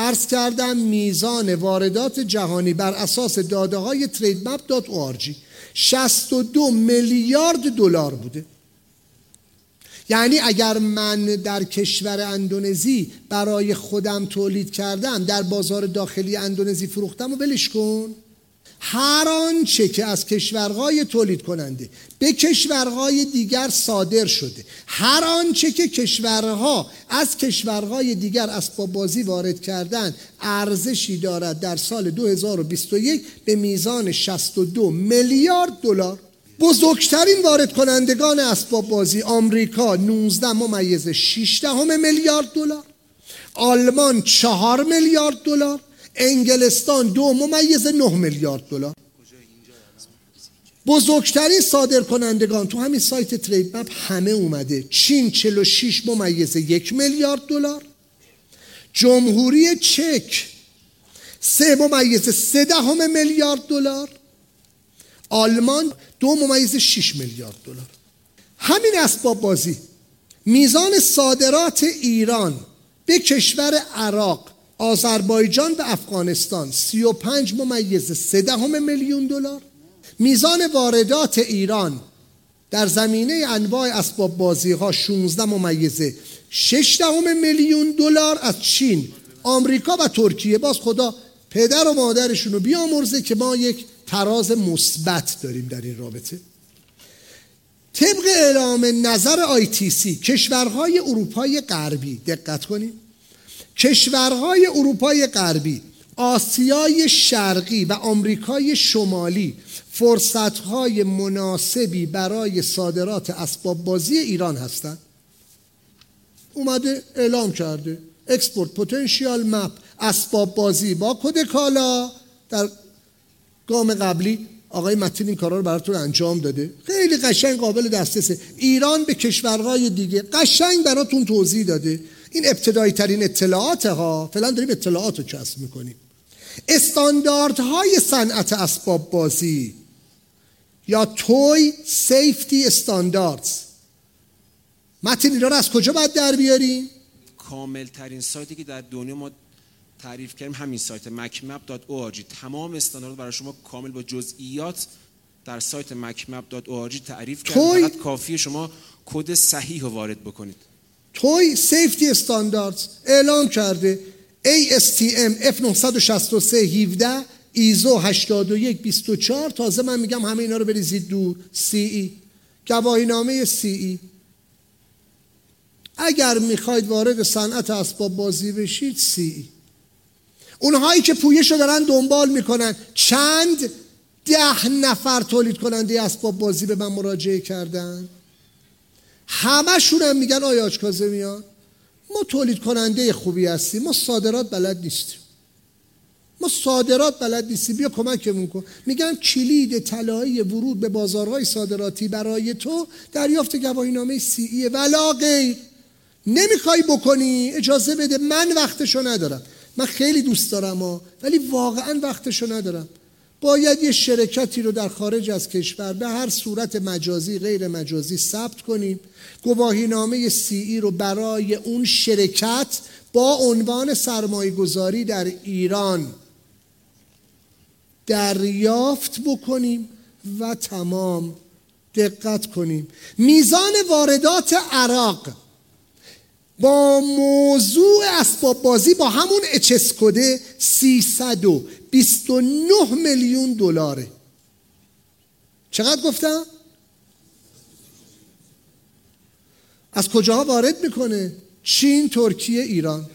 عرض کردم میزان واردات جهانی بر اساس داده های ترید مپ دات org 62 میلیارد دلار بوده. یعنی اگر من در کشور اندونزی برای خودم تولید کردم، در بازار داخلی اندونزی فروختم و ولش کن، هر آنچه که از کشورهای تولید کننده به کشورهای دیگر صادر شده، هر آنچه که کشورها از کشورهای دیگر اسباب بازی وارد کردند ارزشی دارد در سال 2021 به میزان 62 میلیارد دلار. بزرگترین وارد کنندگان اسباب بازی: آمریکا 19.6 میلیارد دلار، آلمان 4 میلیارد دلار، انگلستان 2.9 میلیارد دلار. بزرگترین صادر کنندگان تو همین سایت ترید مپ همه اومده: چین 46.1 میلیارد دلار، جمهوری چک 3.3 میلیارد دلار، آلمان 2.6 میلیارد دلار. همین اسباب بازی میزان صادرات ایران به کشور عراق، آذربایجان و افغانستان 35.3 میلیون دلار. میزان واردات ایران در زمینه انواع اسباب بازی ها 16.6 میلیون دلار از چین، آمریکا و ترکیه. باز خدا پدر و مادرشون رو بیامرزه که ما یک تراز مثبت داریم در این رابطه. طبق اعلام نظر ITC کشورهای اروپای غربی، دقت کنیم، کشورهای اروپای غربی، آسیای شرقی و آمریکای شمالی فرصتهای مناسبی برای صادرات اسباب بازی ایران هستند. اومده اعلام کرده اکسپورت پتانسیال مپ اسباب بازی با کد کالا. در گام قبلی آقای متین این کارا رو براتون انجام داده، خیلی قشنگ قابل دسترسه. ایران به کشورهای دیگه قشنگ براتون توضیح داده. این ابتدایی ترین اطلاعاته ها، فعلا داریم اطلاعات رو کسب میکنیم. استانداردهای صنعت اسباب بازی یا توی سیفتی استانداردز، متین اینا رو از کجا باید در بیاریم؟ کامل ترین سایتی که در دنیا ما تعریف کردیم همین سایت macmap.org. تمام استاندارد برای شما کامل با جزئیات در سایت macmap.org تعریف کردیم. فقط کافیه شما کد صحیح رو وارد بکنید. توی سیفتی استانداردز اعلام کرده ASTM F963-17، ISO 8124. تازه من میگم همه اینا رو بریزید دور. CE، گواهینامه CE. اگر میخواید وارد صنعت اسباب بازی بشید CE. اونهایی که پویش رو دارن دنبال میکنن، چند 10 نفر تولید کننده اسباب بازی به من مراجعه کردن، همه شون هم میگن آیا آج کاظمیان ما تولید کننده خوبی هستیم، ما صادرات بلد نیستیم، ما صادرات بلد نیستیم، بیا کمکمون کن. میگن کلید طلایی ورود به بازارهای صادراتی برای تو دریافت گواهینامه CE ولا غیر. نمیخوای بکنی اجازه بده، من وقتشو ندارم، من خیلی دوست دارم ولی واقعا وقتشو ندارم، باید یه شرکتی رو در خارج از کشور به هر صورت مجازی غیر مجازی ثبت کنیم، گواهینامه CE رو برای اون شرکت با عنوان سرمایه‌گذاری در ایران دریافت بکنیم و تمام. دقت کنیم میزان واردات عراق با موضوع اسباب بازی با همون HS کد 329 میلیون دلاره. چقدر گفتم؟ از کجاها وارد میکنه؟ چین، ترکیه، ایران.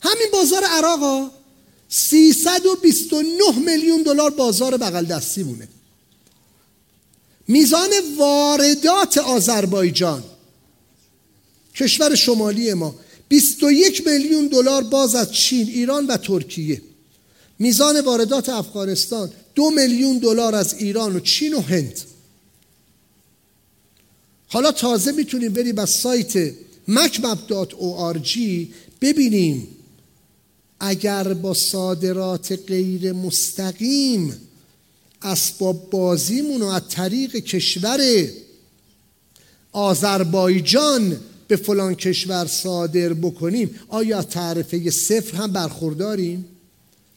همین بازار عراق ها 329 میلیون دلار بازار بغل دستی مونه. میزان واردات آذربایجان، کشور شمالی ما، 21 میلیون دلار باز از چین، ایران و ترکیه. میزان واردات افغانستان 2 میلیون دلار از ایران و چین و هند. حالا تازه میتونیم بریم از سایت macmap.org ببینیم اگر با صادرات غیر مستقیم اسباب بازیمون رو از طریق کشور آذربایجان به فلان کشور صادر بکنیم، آیا از تعرفه صفر هم برخورداریم؟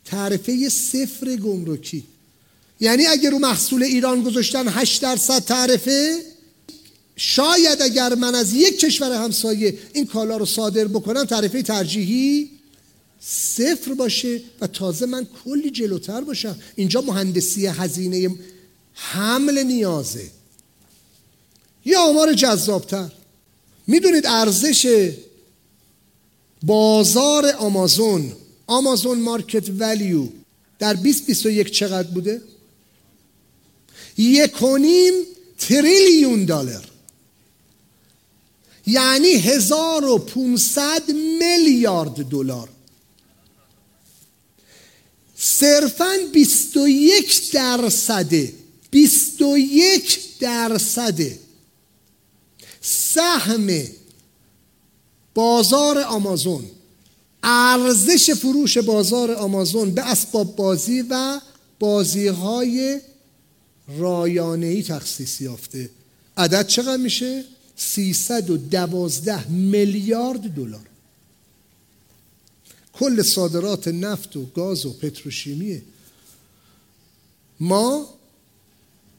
تعرفه صفر گمرکی یعنی اگر رو محصول ایران گذاشتن 8% تعرفه، شاید اگر من از یک کشور همسایه این کالا رو صادر بکنم تعرفه ترجیحی صفر باشه و تازه من کلی جلوتر باشم. اینجا مهندسی هزینه حمل نیازه. یه آمار جذابتر، میدونید ارزش بازار آمازون مارکت ولیو در 2021 چقدر بوده؟ 1.5 تریلیون دلار، یعنی 1500 میلیارد دلار. صرفاً 21% 21% سهم بازار آمازون، ارزش فروش بازار آمازون به اسباب بازی و بازی‌های رایانه‌ای تخصیص یافته. عدد چقدر میشه؟ 312 میلیارد دلار. کل صادرات نفت و گاز و پتروشیمیه. ما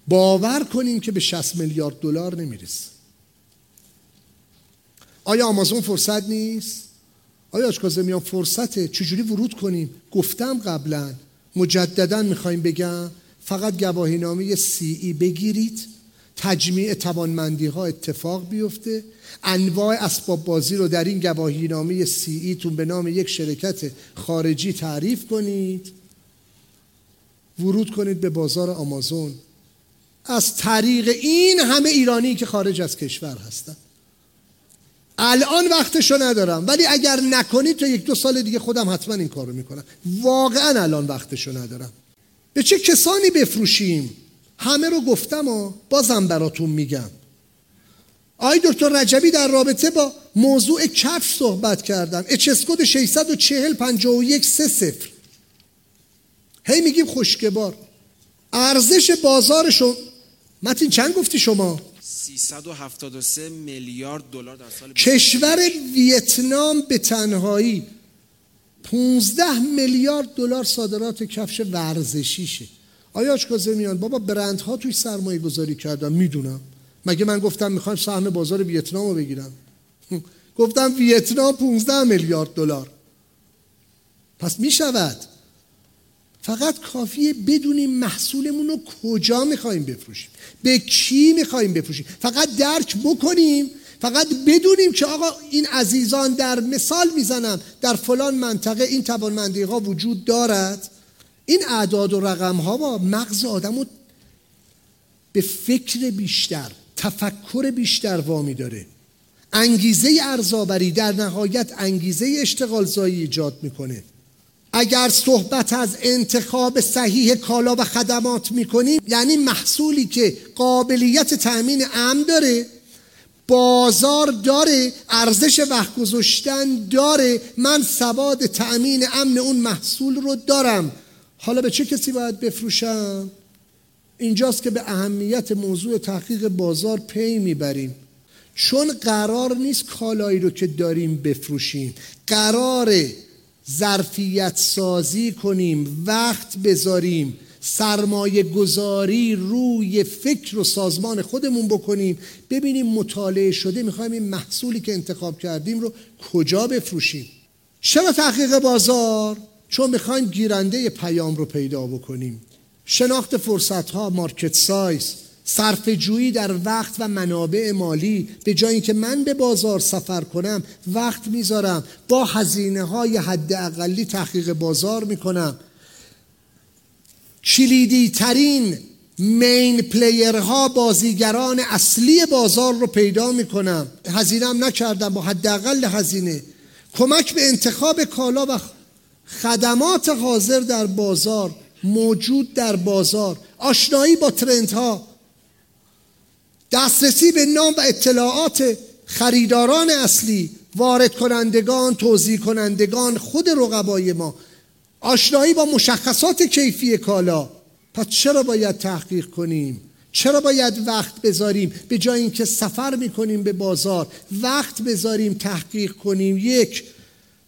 باور کنیم که به 60 میلیارد دلار نمیرسه. آیا آمازون فرصت نیست؟ آیا آشکازمیان فرصته؟ چجوری ورود کنیم؟ گفتم قبلا، مجددا میخوایم بگم، فقط گواهینامه CE بگیرید، تجمیع توانمندی ها اتفاق بیفته، انواع اسباب بازی رو در این گواهینامه CE تون به نام یک شرکت خارجی تعریف کنید، ورود کنید به بازار آمازون از طریق این همه ایرانی که خارج از کشور هستن. الان وقتشو ندارم، ولی اگر نکنید تو 1-2 سال دیگه خودم حتما این کارو میکنم. واقعا الان وقتشو ندارم. به چه کسانی بفروشیم؟ همه رو گفتم و بازم براتون میگم. آقای دکتر رجبی در رابطه با موضوع کفش صحبت کردن. HS Code 645130. هی میگیم خشکبار. ارزش بازارشو متین چند گفتی شما؟ 373 میلیارد دلار در سال. کشور ویتنام به تنهایی 15 میلیارد دلار صادرات کفش ورزشیشه. آیا آشکازمیان بابا برندها توی سرمایه گذاری کردن؟ میدونم، مگه من گفتم میخوایم سهم بازار ویتنام رو بگیرم؟ گفتم ویتنام 15 میلیارد دلار. پس میشود. فقط کافیه بدونیم محصولمون رو کجا میخوایم بفروشیم، به کی میخوایم بفروشیم، فقط درک بکنیم، فقط بدونیم که آقا این عزیزان در مثال میزنم در فلان منطقه این توانمندی ها وجود دارد. این اعداد و رقم ها با مغز آدم رو به فکر بیشتر، تفکر بیشتر وامی داره. انگیزه ارزآوری در نهایت انگیزه اشتغال زایی ایجاد میکنه. اگر صحبت از انتخاب صحیح کالا و خدمات میکنیم، یعنی محصولی که قابلیت تأمین امن داره، بازار داره، ارزش وقت گذاشتن داره، من سواد تأمین امن اون محصول رو دارم، حالا به چه کسی باید بفروشم؟ اینجاست که به اهمیت موضوع تحقیق بازار پی میبریم. چون قرار نیست کالایی رو که داریم بفروشیم، قراره ظرفیت سازی کنیم، وقت بذاریم، سرمایه گذاری روی فکر و سازمان خودمون بکنیم، ببینیم مطالعه شده میخوایم این محصولی که انتخاب کردیم رو کجا بفروشیم. چرا تحقیق بازار؟ چون میخوایم گیرنده پیام رو پیدا بکنیم. شناخت فرصت‌ها، مارکت سایز، صرفه‌جویی در وقت و منابع مالی، به جای اینکه من به بازار سفر کنم وقت میذارم، با هزینه‌های حداقلی تحقیق بازار میکنم. کلیدی ترین مین پلیرها، بازیگران اصلی بازار رو پیدا میکنم، هزینه‌ام نکردم، با حداقل هزینه کمک به انتخاب کالا و خدمات حاضر در بازار، موجود در بازار، آشنایی با ترندها، دسترسی به نام و اطلاعات خریداران اصلی، وارد کنندگان، توزیع کنندگان، خود رقبای ما، آشنایی با مشخصات کیفی کالا. پس چرا باید تحقیق کنیم؟ چرا باید وقت بذاریم؟ به جای اینکه سفر میکنیم به بازار، وقت بذاریم تحقیق کنیم. یک،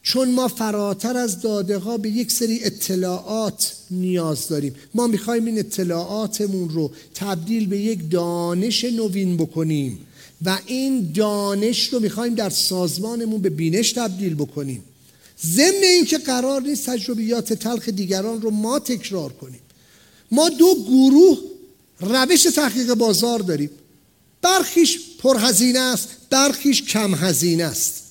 چون ما فراتر از داده ها به یک سری اطلاعات نیاز داریم. ما میخوایم این اطلاعاتمون رو تبدیل به یک دانش نوین بکنیم و این دانش رو میخوایم در سازمانمون به بینش تبدیل بکنیم. ضمن اینکه قرار نیست تجربیات تلخ دیگران رو ما تکرار کنیم. ما دو گروه روش تحقیق بازار داریم. برخیش پرهزینه است، برخیش کم هزینه است.